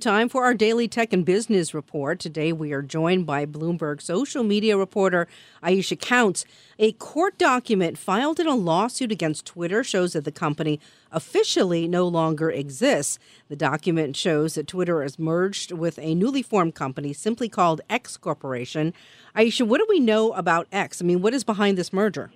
Time for our daily tech and business report. Today we are joined by Bloomberg social media reporter Aisha Counts. A court document filed in a lawsuit against Twitter shows that the company officially no longer exists. The document shows that Twitter has merged with a newly formed company simply called X Corporation. Aisha, what do we know about X? I mean, what is behind this merger?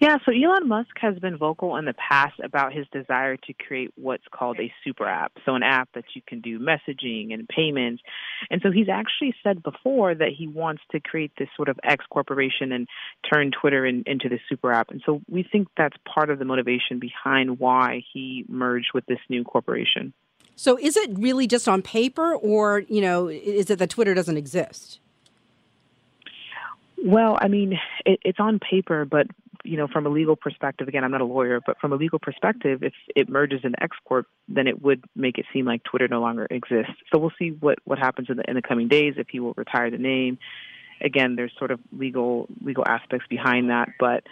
Yeah, so Elon Musk has been vocal in the past about his desire to create what's called a super app, so an app that you can do messaging and payments. And so he's actually said before that he wants to create this sort of X Corporation and turn Twitter into the super app. And so we think that's part of the motivation behind why he merged with this new corporation. So is it really just on paper, or, you know, is it that Twitter doesn't exist? Well, I mean, it's on paper, but you know, from a legal perspective, again, I'm not a lawyer, but from a legal perspective, if it merges in X Corp, then it would make it seem like Twitter no longer exists. So we'll see what happens in the coming days, if he will retire the name. Again, there's sort of legal aspects behind that, but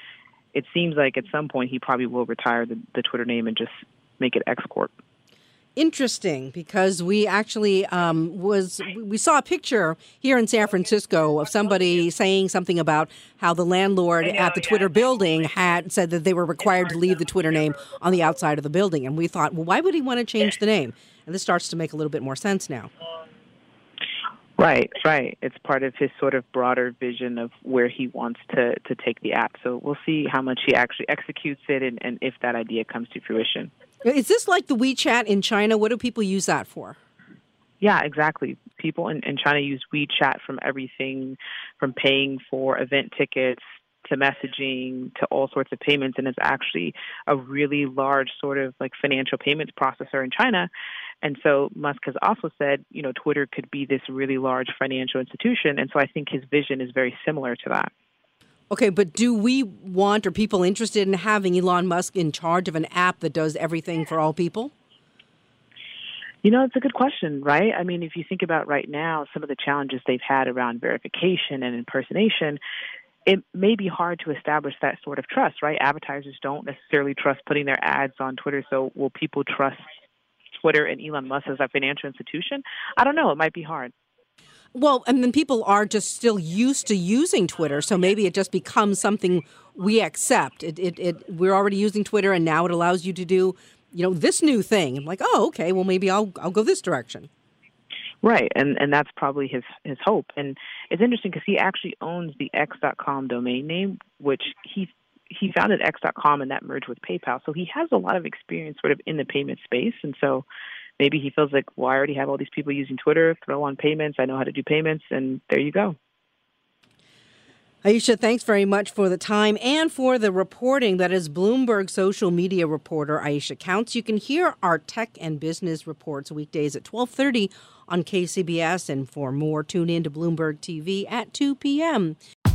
it seems like at some point he probably will retire the Twitter name and just make it X Corp. Interesting, because we actually we saw a picture here in San Francisco of somebody saying something about how the landlord at the Twitter building had said that they were required to leave the Twitter name on the outside of the building. And we thought, well, why would he want to change the name? And this starts to make a little bit more sense now. Right. It's part of his sort of broader vision of where he wants to take the app. So we'll see how much he actually executes it and if that idea comes to fruition. Is this like the WeChat in China? What do people use that for? Yeah, exactly. People in China use WeChat from everything from paying for event tickets to messaging to all sorts of payments. And it's actually a really large sort of like financial payments processor in China. And so Musk has also said, you know, Twitter could be this really large financial institution. And so I think his vision is very similar to that. Okay, but do we want, or people interested in having Elon Musk in charge of an app that does everything for all people? You know, it's a good question, right? I mean, if you think about right now, some of the challenges they've had around verification and impersonation, it may be hard to establish that sort of trust, right? Advertisers don't necessarily trust putting their ads on Twitter, so will people trust Twitter and Elon Musk as a financial institution? I don't know. It might be hard. Well, I mean, people are just still used to using Twitter, so maybe it just becomes something we accept. We're already using Twitter, and now it allows you to do, you know, this new thing. I'm like, oh, okay, well, maybe I'll go this direction. Right, and that's probably his hope. And it's interesting because he actually owns the X.com domain name, which he founded X.com, and that merged with PayPal. So he has a lot of experience sort of in the payment space, and so maybe he feels like, well, I already have all these people using Twitter, throw on payments, I know how to do payments, and there you go. Aisha, thanks very much for the time and for the reporting. That is Bloomberg social media reporter Aisha Counts. You can hear our tech and business reports weekdays at 12:30 on KCBS. And for more, tune in to Bloomberg TV at 2 p.m.